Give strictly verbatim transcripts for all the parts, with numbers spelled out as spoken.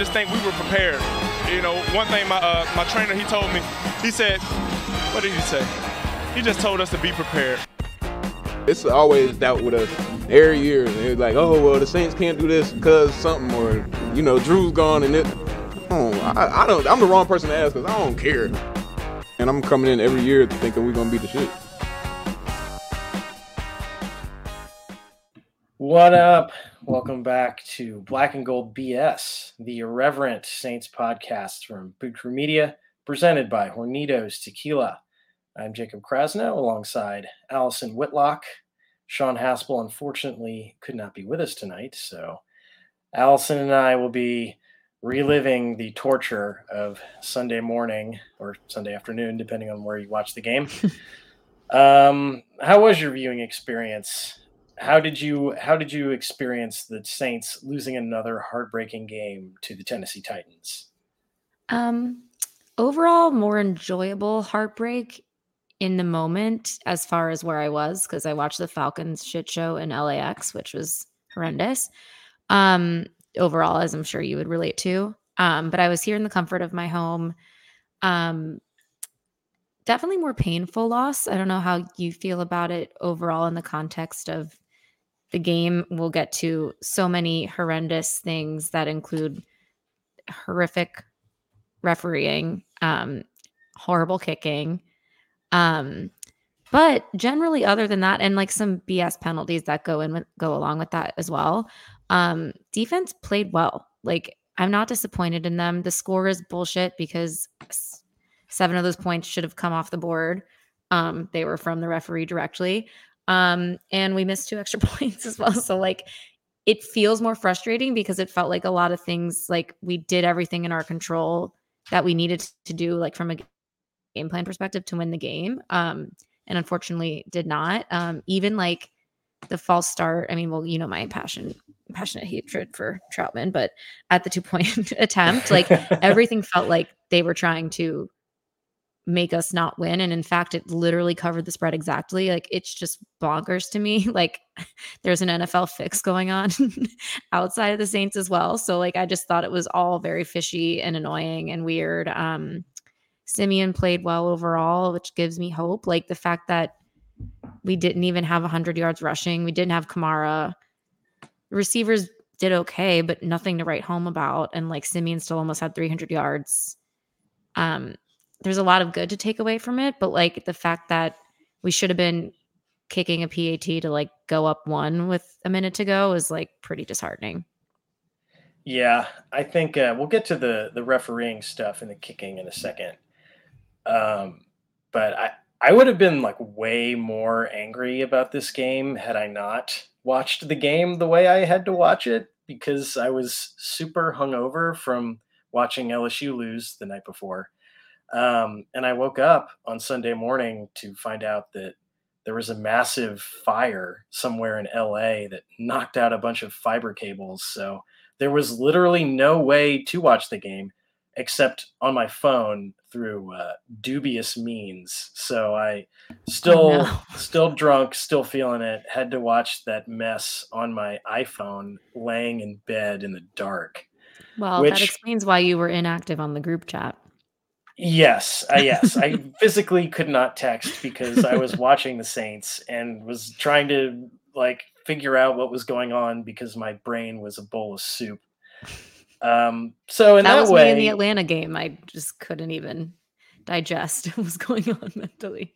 just think we were prepared. You know, one thing my uh, my trainer, he told me, he said, what did he say? He just told us to be prepared. It's always doubt with us every year. It's like, oh, well, the Saints can't do this because something, or, you know, Drew's gone and it. Oh, I, I don't, I'm the wrong person to ask because I don't care. And I'm coming in every year thinking we're going to be the shit. What up? Welcome back to Black and Gold B S, the irreverent Saints podcast from Bookoo Media, presented by Hornitos Tequila. I'm Jacob Krasnow alongside Allison Whitlock. Sean Haspel, unfortunately, could not be with us tonight, so Allison and I will be reliving the torture of Sunday morning or Sunday afternoon, depending on where you watch the game. um, how was your viewing experience? How did you how did you experience the Saints losing another heartbreaking game to the Tennessee Titans? Um, overall, more enjoyable heartbreak in the moment as far as where I was, because I watched the Falcons shit show in L A X, which was horrendous. Um, overall, as I'm sure you would relate to. Um, but I was here in the comfort of my home. Um, definitely more painful loss. I don't know how you feel about it overall in the context of the game. Will get to so many horrendous things that include horrific refereeing, um, horrible kicking. Um, but generally other than that, and like some B S penalties that go in with, go along with that as well. Um, defense played well. Like, I'm not disappointed in them. The score is bullshit because seven of those points should have come off the board. Um, they were from the referee directly. Um, and we missed two extra points as well. So like, it feels more frustrating because it felt like a lot of things, like we did everything in our control that we needed to do, like from a game plan perspective to win the game. Um, and unfortunately did not, um, even like the false start. I mean, well, you know, my passion, passionate hatred for Troutman, but at the two point attempt, like everything felt like they were trying to make us not win. And in fact, it literally covered the spread exactly. Like, it's just bonkers to me. Like, there's an N F L fix going on outside of the Saints as well. So like, I just thought it was all very fishy and annoying and weird. Um, Simeon played well overall, which gives me hope. Like, the fact that we didn't even have one hundred yards rushing. We didn't have Kamara. Receivers did okay, but nothing to write home about. And like, Simeon still almost had three hundred yards. Um, There's a lot of good to take away from it, but like the fact that we should have been kicking a P A T to like go up one with a minute to go is like pretty disheartening. Yeah, I think uh, we'll get to the the refereeing stuff and the kicking in a second. Um, but I, I would have been like way more angry about this game had I not watched the game the way I had to watch it, because I was super hungover from watching L S U lose the night before. Um, and I woke up on Sunday morning to find out that there was a massive fire somewhere in L A that knocked out a bunch of fiber cables. So there was literally no way to watch the game except on my phone through uh, dubious means. So I still, oh, no. still drunk, still feeling it, had to watch that mess on my iPhone laying in bed in the dark. Well, which, that explains why you were inactive on the group chat. Yes, uh, yes. I physically could not text because I was watching the Saints and was trying to like figure out what was going on because my brain was a bowl of soup. Um, so in that, that was way, me in the Atlanta game, I just couldn't even digest what was going on mentally.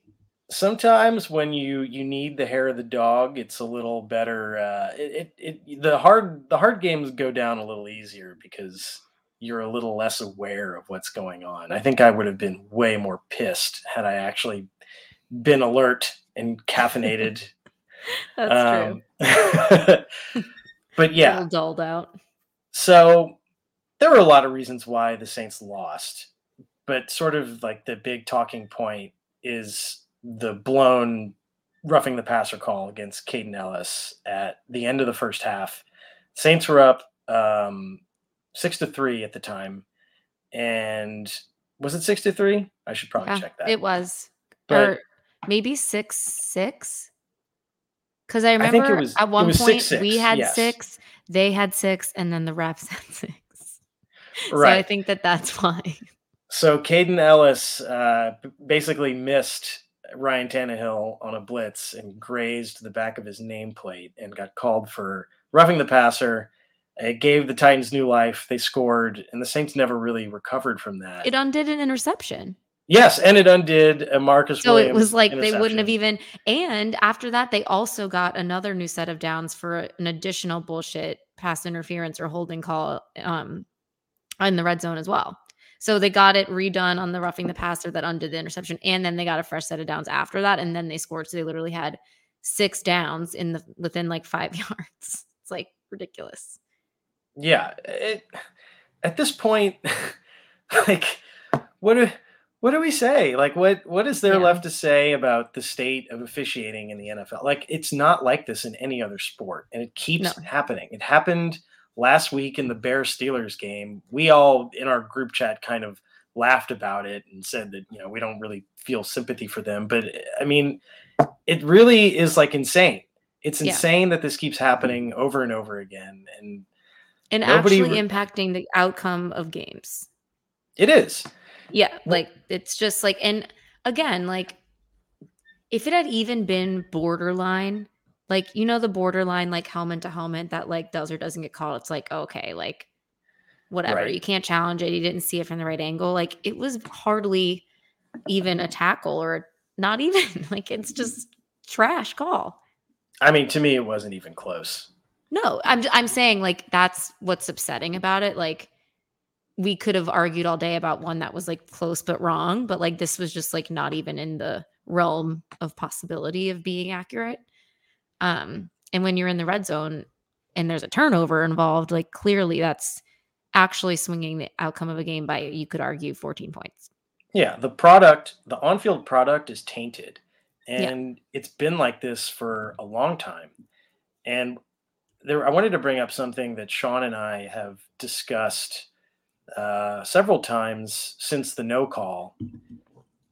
Sometimes when you you need the hair of the dog, it's a little better. Uh, it, it it the hard the hard games go down a little easier because you're a little less aware of what's going on. I think I would have been way more pissed had I actually been alert and caffeinated. That's um, true. But yeah, a little dulled out. So there were a lot of reasons why the Saints lost, but sort of like the big talking point is the blown roughing the passer call against Caden Ellis at the end of the first half. Saints were up, um, Six to three at the time, and was it six to three? I should probably yeah, check that. It was, but or maybe six six. Because I remember I think it was, at one it was point six, six. We had yes. six, they had six, and then the refs had six. Right. So I think that that's why. So Caden Ellis uh, basically missed Ryan Tannehill on a blitz and grazed the back of his nameplate and got called for roughing the passer. It gave the Titans new life. They scored, and the Saints never really recovered from that. It undid an interception. Yes, and it undid a Marcus Williams interception. So it was like they wouldn't have even – and after that, they also got another new set of downs for an additional bullshit pass interference or holding call um, in the red zone as well. So they got it redone on the roughing the passer that undid the interception, and then they got a fresh set of downs after that, and then they scored. So they literally had six downs in the within like five yards. It's like ridiculous. Yeah, it, at this point, like, what do what do we say? Like, what what is there yeah. left to say about the state of officiating in the N F L? Like, it's not like this in any other sport, and it keeps no. happening. It happened last week in the Bears-Steelers game. We all in our group chat kind of laughed about it and said that, you know, we don't really feel sympathy for them. But, I mean, it really is, like, insane. It's insane yeah. that this keeps happening over and over again, and And Nobody actually re- impacting the outcome of games. It is. Yeah. Like, it's just like, and again, like, if it had even been borderline, like, you know, the borderline, like helmet to helmet that like does or doesn't get called. It's like, okay, like whatever. Right. You can't challenge it. You didn't see it from the right angle. Like, it was hardly even a tackle or not even like, it's just trash call. I mean, to me, it wasn't even close. No, I'm I'm saying like that's what's upsetting about it. Like, we could have argued all day about one that was like close but wrong, but like this was just like not even in the realm of possibility of being accurate. Um, and when you're in the red zone and there's a turnover involved, like clearly that's actually swinging the outcome of a game by, you could argue, fourteen points. Yeah, the product, the on-field product is tainted, and yeah. it's been like this for a long time, and. There, I wanted to bring up something that Sean and I have discussed uh, several times since the no call,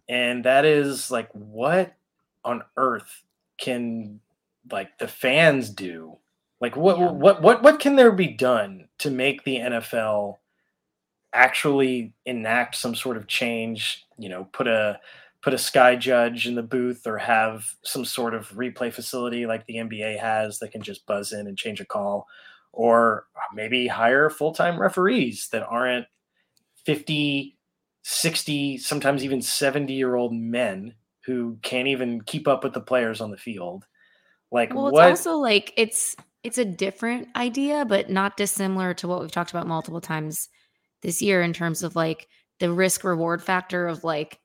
and that is like, what on earth can like the fans do? Like, what yeah. what what what can there be done to make the N F L actually enact some sort of change? You know, put a put a sky judge in the booth or have some sort of replay facility like the N B A has that can just buzz in and change a call, or maybe hire full-time referees that aren't fifty, sixty, sometimes even seventy-year-old men who can't even keep up with the players on the field. Like, well, what? It's also like it's it's a different idea, but not dissimilar to what we've talked about multiple times this year in terms of like the risk-reward factor of like,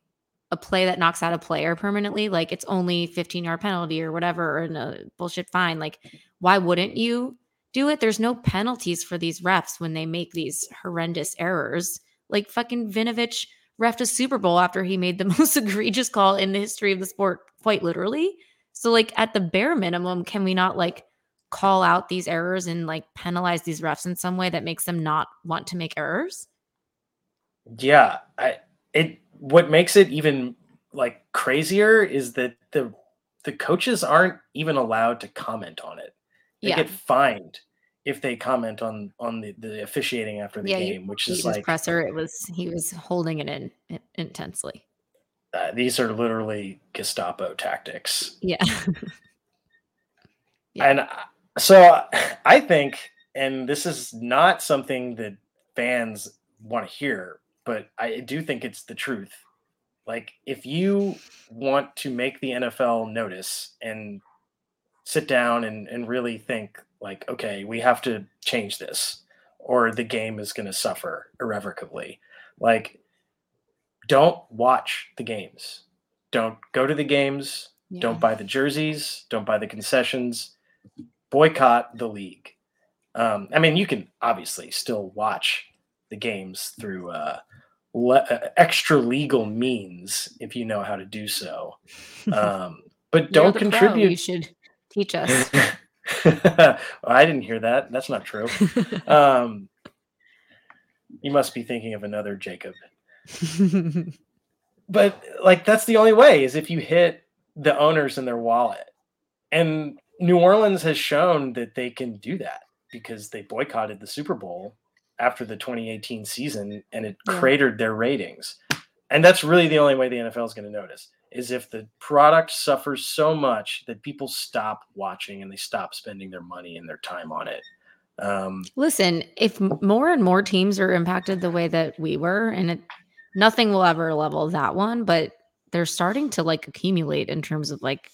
a play that knocks out a player permanently, like it's only fifteen yard penalty or whatever, or a bullshit fine. Like, why wouldn't you do it? There's no penalties for these refs when they make these horrendous errors. Like, fucking Vinovich refed a Super Bowl after he made the most egregious call in the history of the sport, quite literally. So like, at the bare minimum, can we not like call out these errors and like penalize these refs in some way that makes them not want to make errors? Yeah. I, it, What makes it even like crazier is that the the coaches aren't even allowed to comment on it. They yeah. get fined if they comment on on the, the officiating after the yeah, game, he, which he is like presser. It was he was holding it in it, intensely. Uh, these are literally Gestapo tactics. Yeah. yeah. And so I think, and this is not something that fans want to hear, but I do think it's the truth. Like, if you want to make the N F L notice and sit down and, and really think like, okay, we have to change this or the game is going to suffer irrevocably. Like, don't watch the games. Don't go to the games. Yeah. Don't buy the jerseys. Don't buy the concessions. Boycott the league. Um, I mean, you can obviously still watch the games through uh, le- extra legal means if you know how to do so, um, but don't contribute. Pro. You should teach us. Well, I didn't hear that. That's not true. Um, you must be thinking of another Jacob. But like, that's the only way, is if you hit the owners in their wallet, and New Orleans has shown that they can do that because they boycotted the Super Bowl. after the twenty eighteen season, and it yeah. cratered their ratings. And that's really the only way the N F L is going to notice, is if the product suffers so much that people stop watching and they stop spending their money and their time on it. Um, Listen, if more and more teams are impacted the way that we were, and it, nothing will ever level that one, but they're starting to like accumulate in terms of like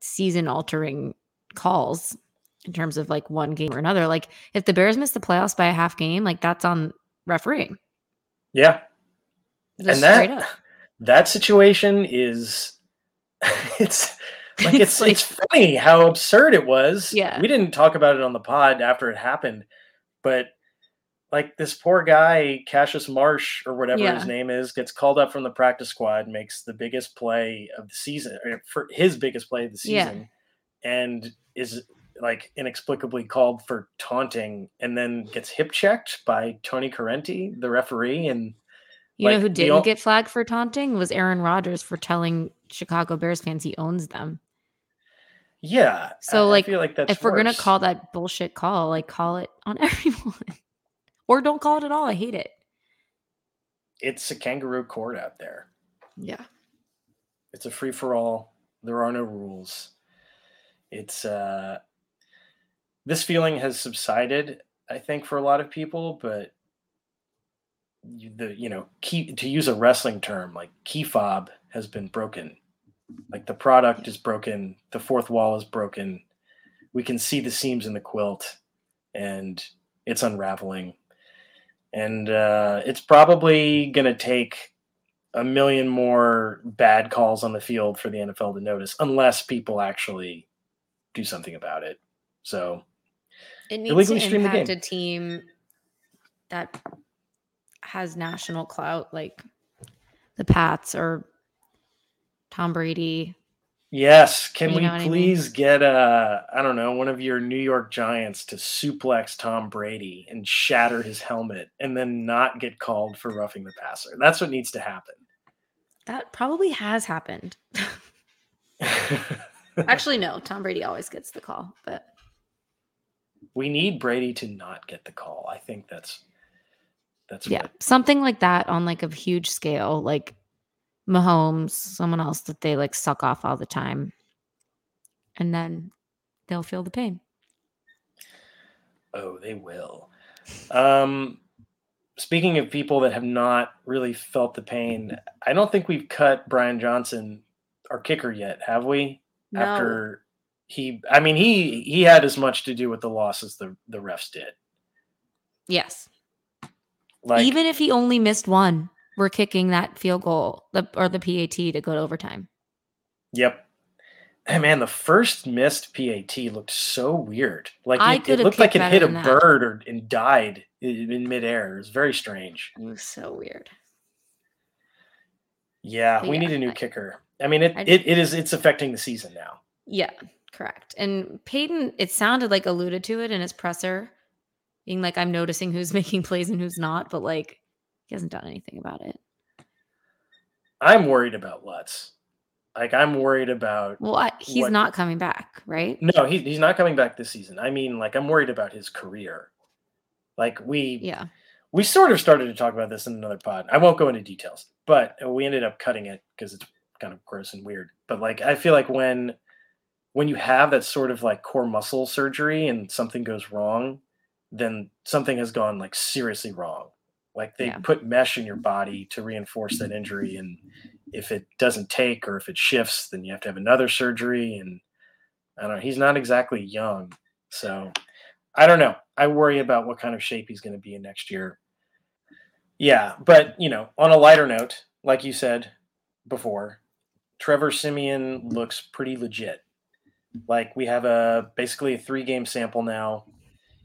season altering calls in terms of like one game or another. Like if the Bears miss the playoffs by a half game, like that's on refereeing. Yeah. Just and that, up. that situation is, it's like, it's, it's, like, it's funny how absurd it was. Yeah. We didn't talk about it on the pod after it happened, but like this poor guy, Cassius Marsh or whatever yeah. his name is, gets called up from the practice squad, makes the biggest play of the season, or for his biggest play of the season, yeah. and is like inexplicably called for taunting, and then gets hip checked by Tony Corrente, the referee. And you like, know who didn't all- get flagged for taunting was Aaron Rodgers for telling Chicago Bears fans he owns them. Yeah. So I, like, I feel like that's if worse. We're going to call that bullshit call, like call it on everyone. Or don't call it at all. I hate it. It's a kangaroo court out there. Yeah. It's a free for all. There are no rules. It's uh, this feeling has subsided, I think, for a lot of people, but you, the, you know, key, to use a wrestling term, like key fob has been broken. Like the product yeah. is broken. The fourth wall is broken. We can see the seams in the quilt, and it's unraveling. And uh, it's probably going to take a million more bad calls on the field for the N F L to notice, unless people actually do something about it. So it needs to impact a team that has national clout, like the Pats or Tom Brady. Yes. Can we please get, uh, I don't know, one of your New York Giants to suplex Tom Brady and shatter his helmet and then not get called for roughing the passer? That's what needs to happen. That probably has happened. Actually, no, Tom Brady always gets the call, but we need Brady to not get the call. I think that's, that's yeah, what... something like that on like a huge scale, like Mahomes, someone else that they like suck off all the time, and then they'll feel the pain. Oh, they will. Um, speaking of people that have not really felt the pain, I don't think we've cut Brian Johnson, our kicker, yet, have we? No. After he, I mean, he he had as much to do with the loss as the the refs did. Yes. Like, even if he only missed one, we're kicking that field goal or the P A T to go to overtime. Yep. Hey, man, the first missed P A T looked so weird. Like I it, it looked like it hit a that. bird or and died in midair. It was very strange. It was so weird. Yeah, but we yeah, need a new I, kicker. I mean, it, I just, it it is it's affecting the season now. Yeah, correct. And Peyton, it sounded like alluded to it in his presser, being like, I'm noticing who's making plays and who's not, but like, he hasn't done anything about it. I'm worried about Lutz. Like I'm worried about. Well, I, he's what, not coming back, right? No, he, he's not coming back this season. I mean, like I'm worried about his career. Like we, yeah, we sort of started to talk about this in another pod. I won't go into details, but we ended up cutting it because it's kind of gross and weird. But like, I feel like when, when you have that sort of like core muscle surgery and something goes wrong, then something has gone like seriously wrong. Like they yeah. put mesh in your body to reinforce that injury. And if it doesn't take, or if it shifts, then you have to have another surgery. And I don't know, he's not exactly young. So I don't know. I worry about what kind of shape he's going to be in next year. Yeah. But you know, on a lighter note, like you said before, Trevor Siemian looks pretty legit. Like we have a, basically a three game sample now.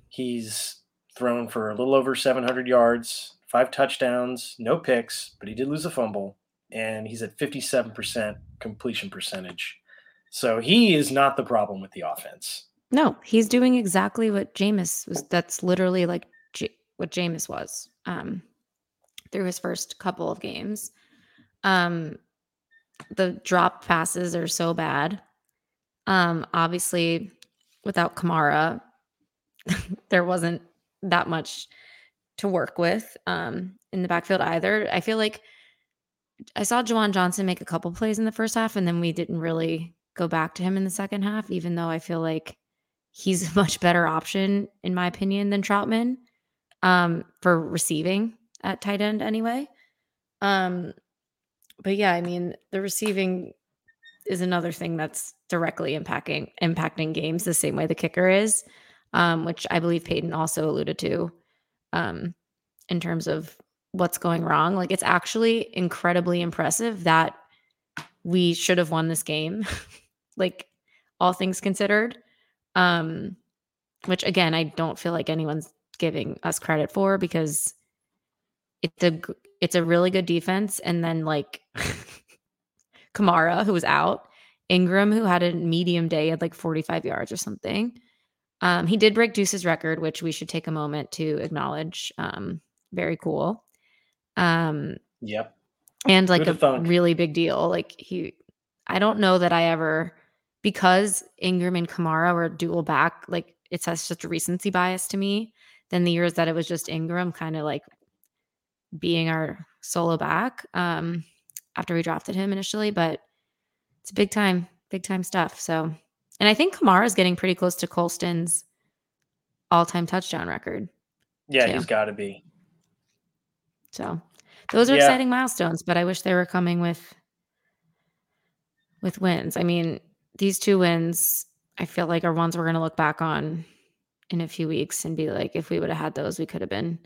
He's thrown for a little over seven hundred yards, five touchdowns, no picks, but he did lose a fumble, and he's at fifty-seven percent completion percentage. So he is not the problem with the offense. No, he's doing exactly what Jameis was. That's literally like J- what Jameis was um, through his first couple of games. Um, the drop passes are so bad. Um, obviously, without Kamara, there wasn't that much to work with um, in the backfield either. I feel like I saw Juwan Johnson make a couple plays in the first half, and then we didn't really go back to him in the second half, even though I feel like he's a much better option, in my opinion, than Troutman um, for receiving at tight end anyway. Um, but yeah, I mean, the receiving is another thing that's directly impacting impacting games the same way the kicker is, um, which I believe Peyton also alluded to um, in terms of what's going wrong. Like, it's actually incredibly impressive that we should have won this game, like all things considered, um, which, again, I don't feel like anyone's giving us credit for, because it's a, it's a really good defense. And then, like, Kamara, who was out, Ingram, who had a medium day, had like forty-five yards or something. Um, he did break Deuce's record, which we should take a moment to acknowledge. Um, very cool. Um, yep. And like a really big deal. Like he, I don't know that I ever, because Ingram and Kamara were dual back, like it has such a recency bias to me. Then the years that it was just Ingram kind of like being our solo back um, after we drafted him initially, but it's big time, big time stuff. So, and I think Kamara is getting pretty close to Colston's all-time touchdown record. Yeah, too. He's got to be. So those are yeah. exciting milestones, but I wish they were coming with with wins. I mean, these two wins, I feel like, are ones we're going to look back on in a few weeks and be like, if we would have had those, we could have been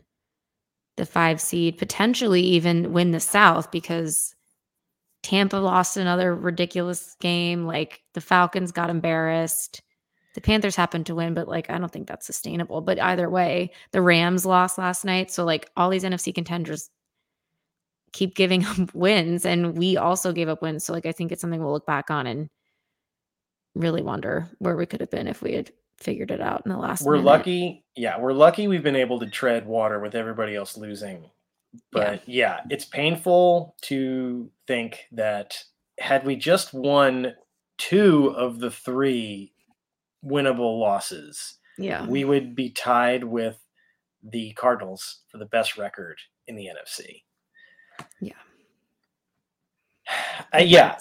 the five seed, potentially even win the South, because Tampa lost another ridiculous game. Like, the Falcons got embarrassed. The Panthers happened to win, but like, I don't think that's sustainable. But either way, the Rams lost last night. So like, all these N F C contenders keep giving up wins, and we also gave up wins. So like, I think it's something we'll look back on and really wonder where we could have been if we had figured it out in the last We're minute. lucky. Yeah. We're lucky we've been able to tread water with everybody else losing, but yeah. yeah, it's painful to think that had we just won two of the three winnable losses, yeah, we would be tied with the Cardinals for the best record in the N F C. Yeah. Uh, yeah.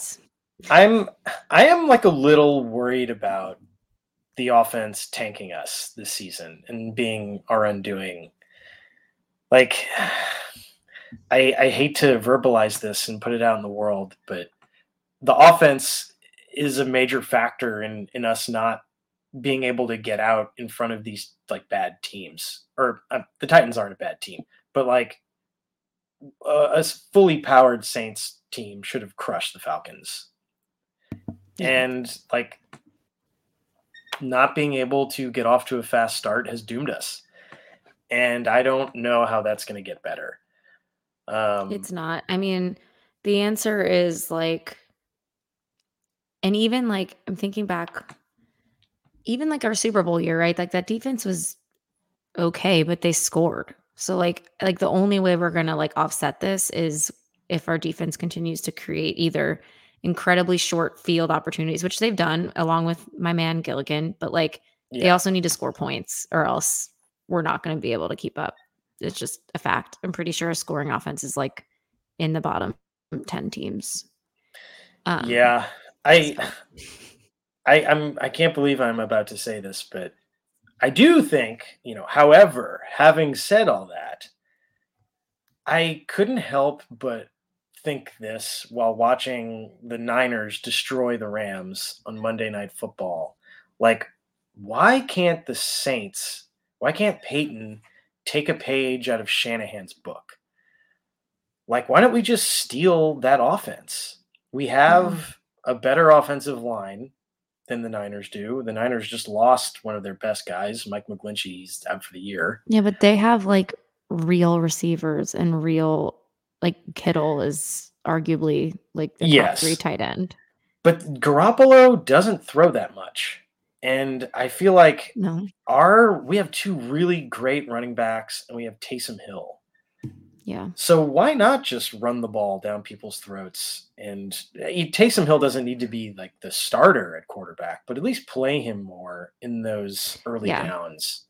I'm, I am like a little worried about the offense tanking us this season and being our undoing. Like, I, I hate to verbalize this and put it out in the world, but the offense is a major factor in, in us not being able to get out in front of these like bad teams, or uh, the Titans aren't a bad team, but like, Uh, a fully powered Saints team should have crushed the Falcons, and like, not being able to get off to a fast start has doomed us. And I don't know how that's going to get better. Um, it's not, I mean, the answer is like, and even like, I'm thinking back, even like our Super Bowl year, right? Like, that defense was okay, but they scored. So like, like the only way we're going to like offset this is if our defense continues to create either incredibly short field opportunities, which they've done along with my man Gilligan, but like yeah. they also need to score points, or else we're not going to be able to keep up. It's just a fact. I'm pretty sure a scoring offense is like in the bottom ten teams. Um, yeah. I, so. I, I'm, I can't believe I'm about to say this, but I do think, you know, however, having said all that, I couldn't help but think this while watching the Niners destroy the Rams on Monday Night Football. Like, why can't the Saints, why can't Peyton take a page out of Shanahan's book? Like, why don't we just steal that offense? We have a better offensive line than the Niners do. The Niners just lost one of their best guys, Mike McGlinchey. He's out for the year. Yeah, but they have like real receivers and real, like, Kittle is arguably like the yes. top three tight end. But Garoppolo doesn't throw that much, and I feel like no. our we have two really great running backs, and we have Taysom Hill. Yeah. So why not just run the ball down people's throats? And Taysom Hill doesn't need to be like the starter at quarterback, but at least play him more in those early yeah. downs.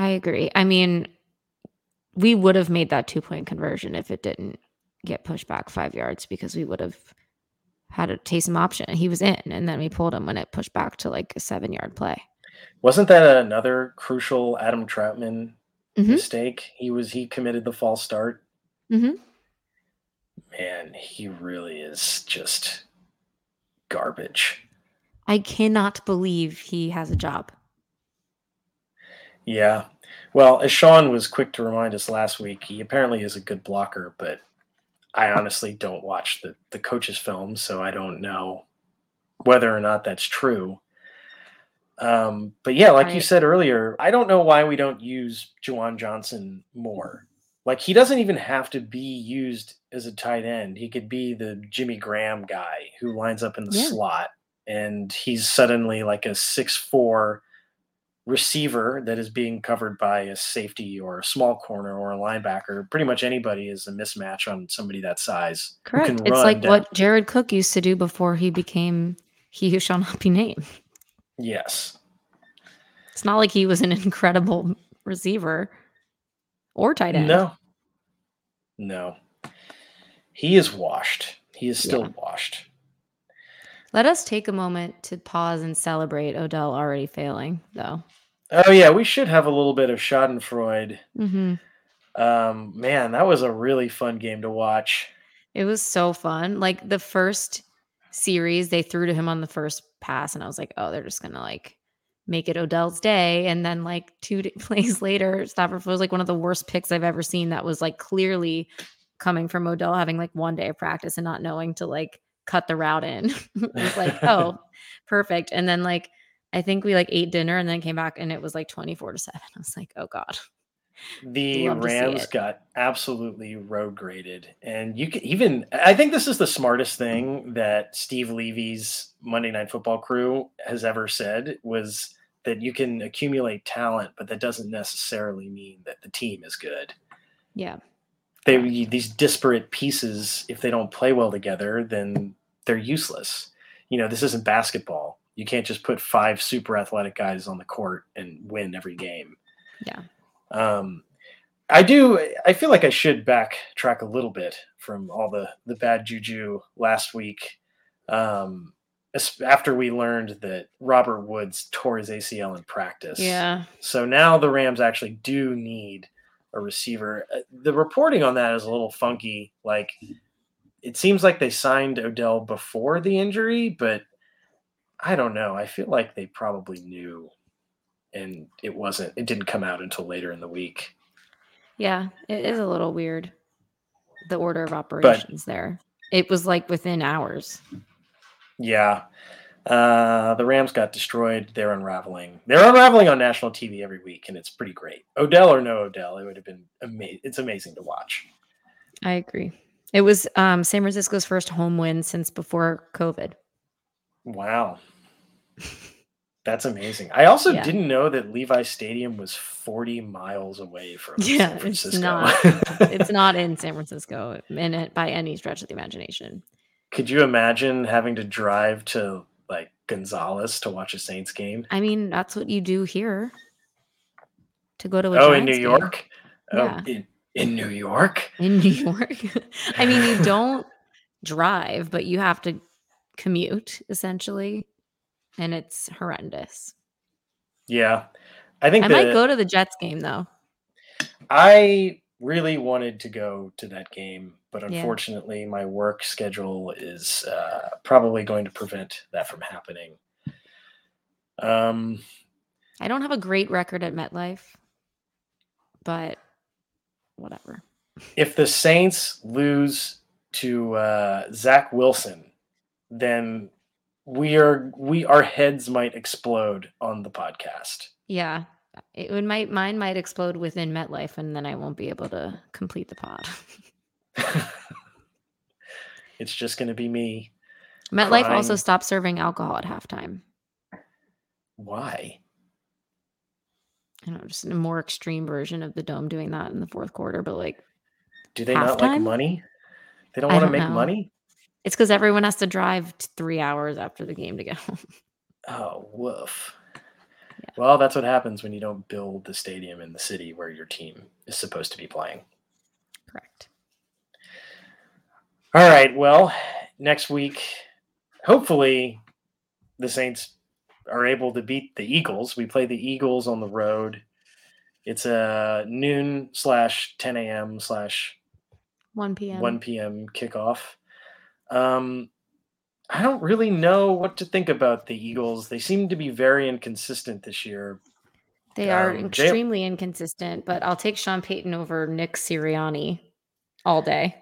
I agree. I mean, we would have made that two-point conversion if it didn't get pushed back five yards because we would have had a Taysom option. He was in, and then we pulled him when it pushed back to like a seven-yard play. Wasn't that another crucial Adam Troutman mm-hmm. mistake? He was he committed the false start. Mm-hmm. Man, he really is just garbage. I cannot believe he has a job. Yeah. Well, as Sean was quick to remind us last week, he apparently is a good blocker, but I honestly don't watch the, the coach's film, so I don't know whether or not that's true. Um, but yeah, like I, you said earlier, I don't know why we don't use Juwan Johnson more. Like, he doesn't even have to be used as a tight end. He could be the Jimmy Graham guy who lines up in the yeah. slot, and he's suddenly like a six foot four receiver that is being covered by a safety or a small corner or a linebacker. Pretty much anybody is a mismatch on somebody that size. Correct. Who can it's run like down. What Jared Cook used to do before he became he who shall not be named. Yes. It's not like he was an incredible receiver or tight end. No. No. He is washed. He is still yeah. washed. Let us take a moment to pause and celebrate Odell already failing, though. Oh, yeah. We should have a little bit of schadenfreude. Mm-hmm. Um, man, that was a really fun game to watch. It was so fun. Like, the first series, they threw to him on the first pass, and I was like, oh, they're just going to, like, make it Odell's day. And then, like, two d- plays later, Stafford was, like, one of the worst picks I've ever seen that was, like, clearly coming from Odell having, like, one day of practice and not knowing to, like, cut the route in. It was like, oh, perfect. And then, like, I think we like ate dinner and then came back and it was like twenty-four to seven. I was like, oh God. The Rams got absolutely road graded. And you can even, I think this is the smartest thing that Steve Levy's Monday Night Football crew has ever said, was that you can accumulate talent, but that doesn't necessarily mean that the team is good. Yeah. They, these disparate pieces, if they don't play well together, then they're useless. You know, this isn't basketball. You can't just put five super athletic guys on the court and win every game. Yeah. Um, I do. I feel like I should backtrack a little bit from all the, the bad juju last week. Um, after we learned that Robert Woods tore his A C L in practice. Yeah. So now the Rams actually do need a receiver. The reporting on that is a little funky. Like, it seems like they signed Odell before the injury, but I don't know. I feel like they probably knew, and it wasn't, it didn't come out until later in the week. Yeah. It is a little weird, the order of operations, but there, it was like within hours. Yeah. Uh, the Rams got destroyed. They're unraveling. They're unraveling on national T V every week, and it's pretty great. Odell or no Odell, it would have been amazing. It's amazing to watch. I agree. It was um, San Francisco's first home win since before COVID. Wow. That's amazing. I also yeah. didn't know that Levi's Stadium was forty miles away from yeah, San Francisco. It's not, it's not in San Francisco in it, by any stretch of the imagination. Could you imagine having to drive to like Gonzales to watch a Saints game? I mean, that's what you do here to go to a oh in New, York? Yeah. oh in, in New York in New York I mean, you don't drive, but you have to commute essentially, and it's horrendous. Yeah. I think I might go to the Jets game though. I really wanted to go to that game, but unfortunately yeah. my work schedule is uh, probably going to prevent that from happening. Um, I don't have a great record at MetLife, but whatever. If the Saints lose to uh, Zach Wilson, then we are we our heads might explode on the podcast. Yeah. It would might mine might explode within MetLife, and then I won't be able to complete the pod. It's just going to be me. MetLife crying. Also stopped serving alcohol at halftime. Why? I don't know, just a more extreme version of the Dome doing that in the fourth quarter. But like, do they halftime? Not like money? They don't want to make know. money. It's because everyone has to drive three hours after the game to get home. Oh, woof. Yeah. Well, that's what happens when you don't build the stadium in the city where your team is supposed to be playing. Correct. All right. Well, next week, hopefully the Saints are able to beat the Eagles. We play the Eagles on the road. It's a noon slash ten a.m. slash one p.m. one p.m. kickoff. Um, I don't really know what to think about the Eagles. They seem to be very inconsistent this year. They um, are extremely Jay- inconsistent, but I'll take Sean Payton over Nick Sirianni all day.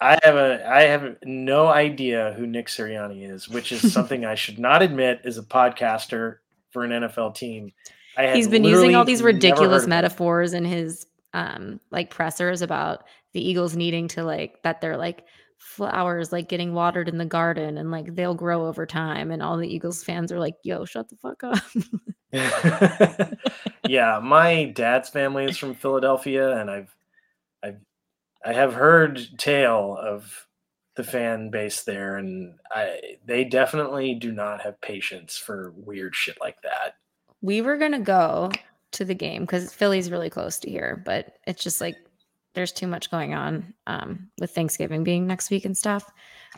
I have a I have no idea who Nick Sirianni is, which is something I should not admit as a podcaster for an N F L team. I He's been using all these ridiculous metaphors in his um, like pressers about the Eagles needing to like that they're like flowers like getting watered in the garden and like they'll grow over time, and all the Eagles fans are like, yo, shut the fuck up. Yeah, my dad's family is from Philadelphia, and I've I've I have heard tale of the fan base there, and I they definitely do not have patience for weird shit like that. We were going to go to the game because Philly's really close to here, but it's just like there's too much going on um, with Thanksgiving being next week and stuff.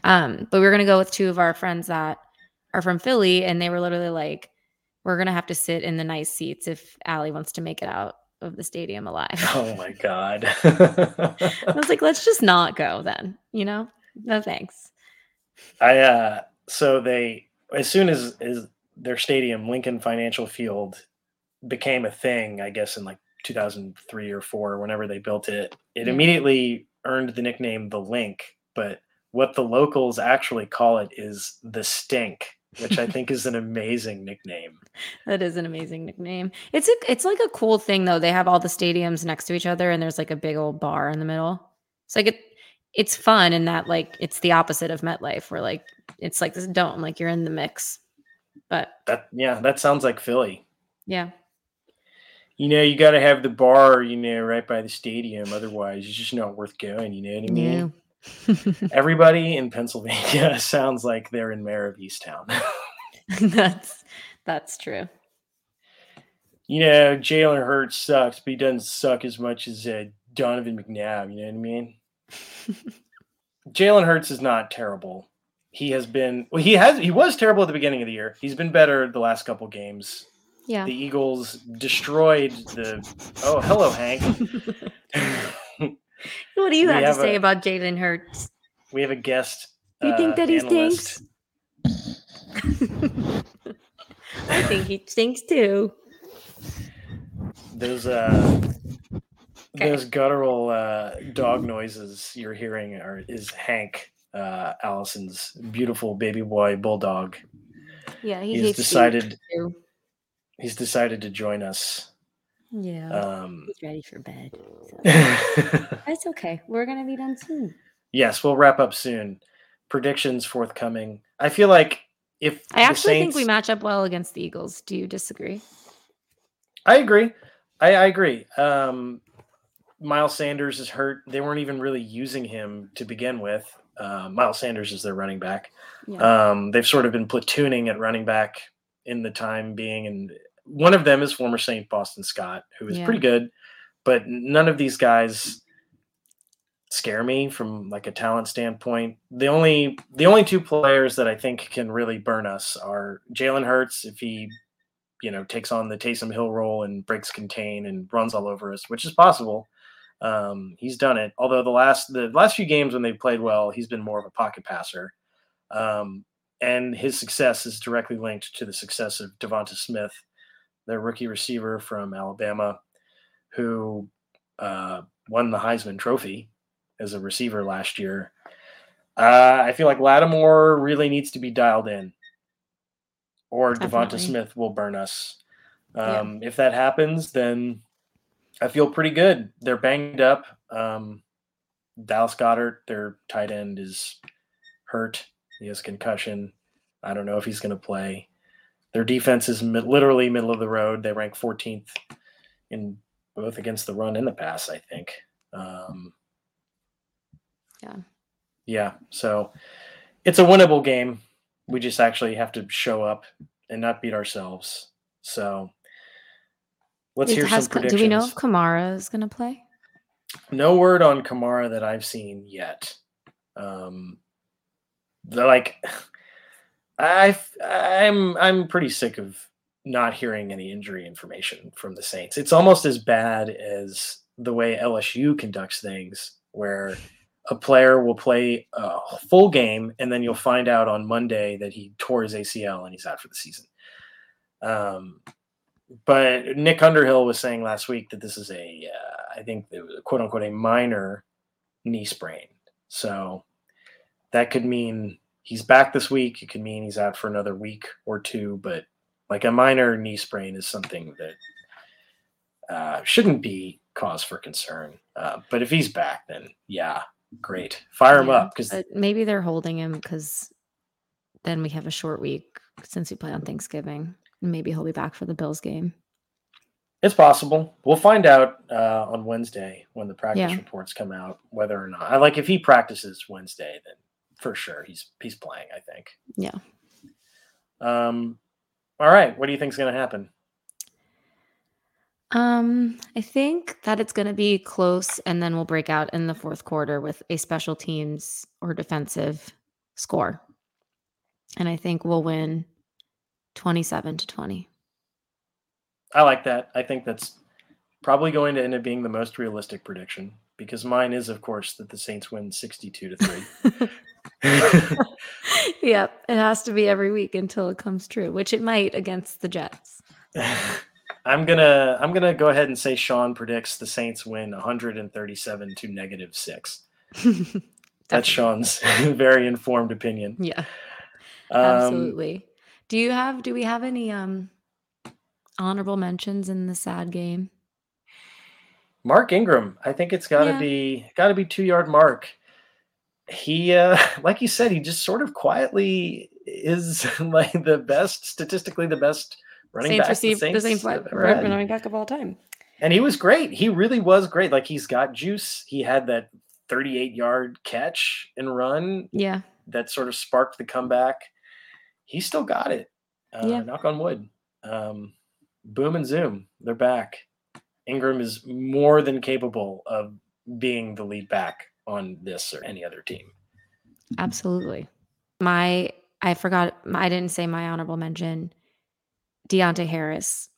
Um, but we were going to go with two of our friends that are from Philly, and they were literally like, we're going to have to sit in the nice seats if Allie wants to make it out of the stadium alive. Oh, my God. I was like, let's just not go then, you know? No, thanks. I uh, So they, as soon as... as their stadium, Lincoln Financial Field, became a thing, I guess, in like two thousand three or four, whenever they built it. It mm-hmm. immediately earned the nickname The Link, but what the locals actually call it is The Stink, which I think is an amazing nickname. That is an amazing nickname. It's a, it's like a cool thing, though. They have all the stadiums next to each other, and there's like a big old bar in the middle. It's like it, it's fun in that like it's the opposite of MetLife, where like it's like this dome, like you're in the mix. But that, yeah, that sounds like Philly. Yeah. You know, you got to have the bar, you know, right by the stadium. Otherwise, it's just not worth going. You know what I mean? Yeah. Everybody in Pennsylvania sounds like they're in Mayor of Easttown. that's, that's true. You know, Jalen Hurts sucks, but he doesn't suck as much as uh, Donovan McNabb. You know what I mean? Jalen Hurts is not terrible. He has been well, he has he was terrible at the beginning of the year. He's been better the last couple games. Yeah. The Eagles destroyed the Oh, hello, Hank. What do you have, have to say a, about Jalen Hurts? We have a guest. You uh, think that he analyst. Stinks? I think he stinks too. Those uh okay. those guttural uh, dog noises you're hearing are is Hank. Uh, Allison's beautiful baby boy bulldog. Yeah, he he's decided. Too. He's decided to join us. Yeah, um, he's ready for bed. So. That's okay. We're gonna be done soon. Yes, we'll wrap up soon. Predictions forthcoming. I feel like if I actually Saints... think we match up well against the Eagles. Do you disagree? I agree. I, I agree. Um, Miles Sanders is hurt. They weren't even really using him to begin with. Uh, Miles Sanders is their running back. Yeah. Um, they've sort of been platooning at running back in the time being. And one of them is former Saint Boston Scott, who is yeah. pretty good, but none of these guys scare me from like a talent standpoint. The only, the only two players that I think can really burn us are Jalen Hurts. If he, you know, takes on the Taysom Hill role and breaks contain and runs all over us, which is possible. Um, he's done it. Although the last the last few games when they played well, he's been more of a pocket passer, um, and his success is directly linked to the success of Devonta Smith, their rookie receiver from Alabama, who uh, won the Heisman Trophy as a receiver last year. Uh, I feel like Lattimore really needs to be dialed in, or Definitely. Devonta Smith will burn us. Um, yeah. If that happens, then. I feel pretty good. They're banged up. Um, Dallas Goedert, their tight end, is hurt. He has concussion. I don't know if he's going to play. Their defense is mid- literally middle of the road. They rank fourteenth in both against the run and the pass, I think. Um, yeah. Yeah. So it's a winnable game. We just actually have to show up and not beat ourselves. So Let's it hear has, some predictions. Do we know if Kamara is going to play? No word on Kamara that I've seen yet. Um, like, I I'm I'm pretty sick of not hearing any injury information from the Saints. It's almost as bad as the way L S U conducts things, where a player will play a full game and then you'll find out on Monday that he tore his A C L and he's out for the season. Um, but Nick Underhill was saying last week that this is a, uh, I think it was a quote unquote, a minor knee sprain. So that could mean he's back this week. It could mean he's out for another week or two, but like a minor knee sprain is something that uh, shouldn't be cause for concern. Uh, but if he's back, then yeah, great. Fire him yeah, up. Cause maybe they're holding him because then we have a short week since we play on Thanksgiving. Maybe he'll be back for the Bills game. It's possible. We'll find out uh, on Wednesday when the practice yeah. reports come out, whether or not. I like if he practices Wednesday, then for sure he's he's playing, I think. Yeah. Um. All right. What do you think is going to happen? Um, I think that it's going to be close, and then we'll break out in the fourth quarter with a special teams or defensive score. And I think we'll win twenty-seven to twenty. I like that. I think that's probably going to end up being the most realistic prediction, because mine is, of course, that the Saints win sixty-two to three. Yep, it has to be every week until it comes true, which it might against the Jets. I'm gonna I'm gonna go ahead and say Sean predicts the Saints win one thirty-seven to negative six. That's Sean's very informed opinion. Yeah, um, absolutely. Do you have? Do we have any um, honorable mentions in the sad game? Mark Ingram. I think it's got to yeah. be got to be two yard mark. He, uh, like you said, he just sort of quietly is like the best, statistically the best running Saints back. Received the Saints received the same running back of all time, and he was great. He really was great. Like he's got juice. He had that thirty-eight yard catch and run. Yeah, that sort of sparked the comeback. He still got it. Uh, yeah. Knock on wood. Um, boom and zoom. They're back. Ingram is more than capable of being the lead back on this or any other team. Absolutely. My, I forgot. I didn't say my honorable mention. Deontay Harris,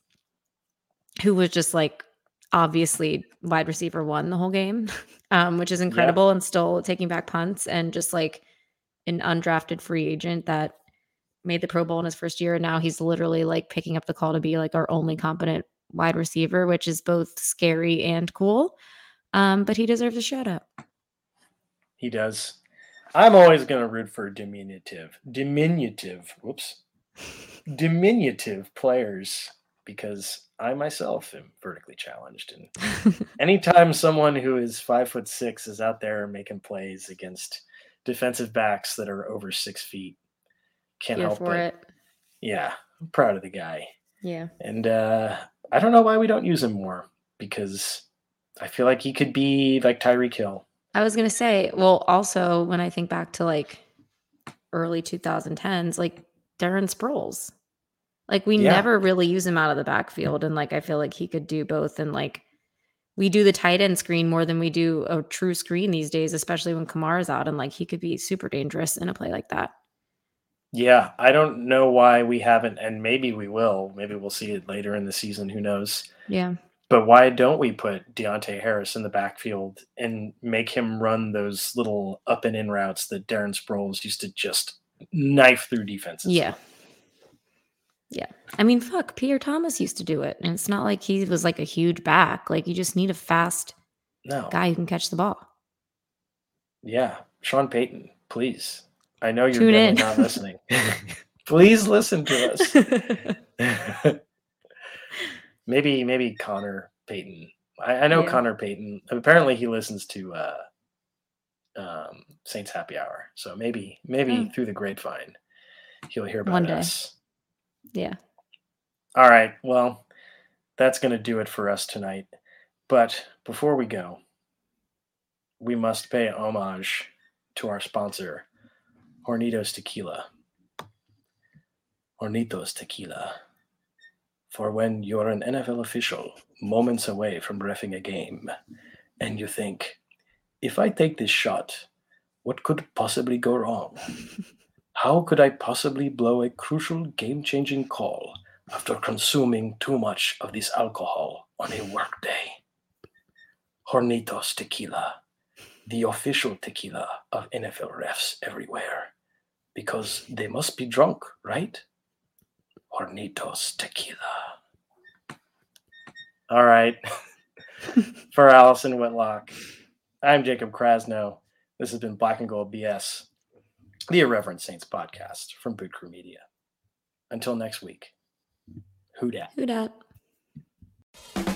who was just like obviously wide receiver one the whole game, um, which is incredible, yeah. and still taking back punts and just like an undrafted free agent that made the Pro Bowl in his first year, and now he's literally like picking up the call to be like our only competent wide receiver, which is both scary and cool. Um, but he deserves a shout out. He does. I'm always going to root for diminutive, diminutive, whoops, diminutive players, because I myself am vertically challenged. And anytime someone who is five foot six is out there making plays against defensive backs that are over six feet, can't Here help for it. it. Yeah. I'm proud of the guy. Yeah. And uh, I don't know why we don't use him more, because I feel like he could be like Tyreek Hill. I was going to say, well, also when I think back to like early twenty tens, like Darren Sproles, like we yeah. never really use him out of the backfield. And like, I feel like he could do both. And like, we do the tight end screen more than we do a true screen these days, especially when Kamara's out, and like, he could be super dangerous in a play like that. Yeah, I don't know why we haven't, and maybe we will. Maybe we'll see it later in the season. Who knows? Yeah. But why don't we put Deontay Harris in the backfield and make him run those little up and in routes that Darren Sproles used to just knife through defenses? Yeah. Yeah. I mean, fuck, Pierre Thomas used to do it, and it's not like he was like a huge back. Like, you just need a fast no. guy who can catch the ball. Yeah. Sean Payton, please. I know you're really not listening. Please listen to us. maybe, maybe Connor Peyton. I, I know yeah. Connor Peyton. Apparently, he listens to uh, um, Saints Happy Hour. So maybe, maybe yeah. through the grapevine, he'll hear about One day. us. Yeah. All right. Well, that's going to do it for us tonight. But before we go, we must pay homage to our sponsor, Hornitos Tequila. Hornitos Tequila. for when you're an N F L official moments away from reffing a game and you think, if I take this shot, what could possibly go wrong? How could I possibly blow a crucial game-changing call after consuming too much of this alcohol on a work day? Hornitos Tequila, the official tequila of N F L refs everywhere, because they must be drunk, right? Hornitos Tequila. All right. For Allison Whitlock, I'm Jacob Krasnow. This has been Black and Gold B S, the Irreverent Saints podcast from Bookoo Media. Until next week, Who Dat? Who Dat?